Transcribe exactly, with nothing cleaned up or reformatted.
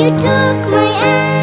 You took my hand.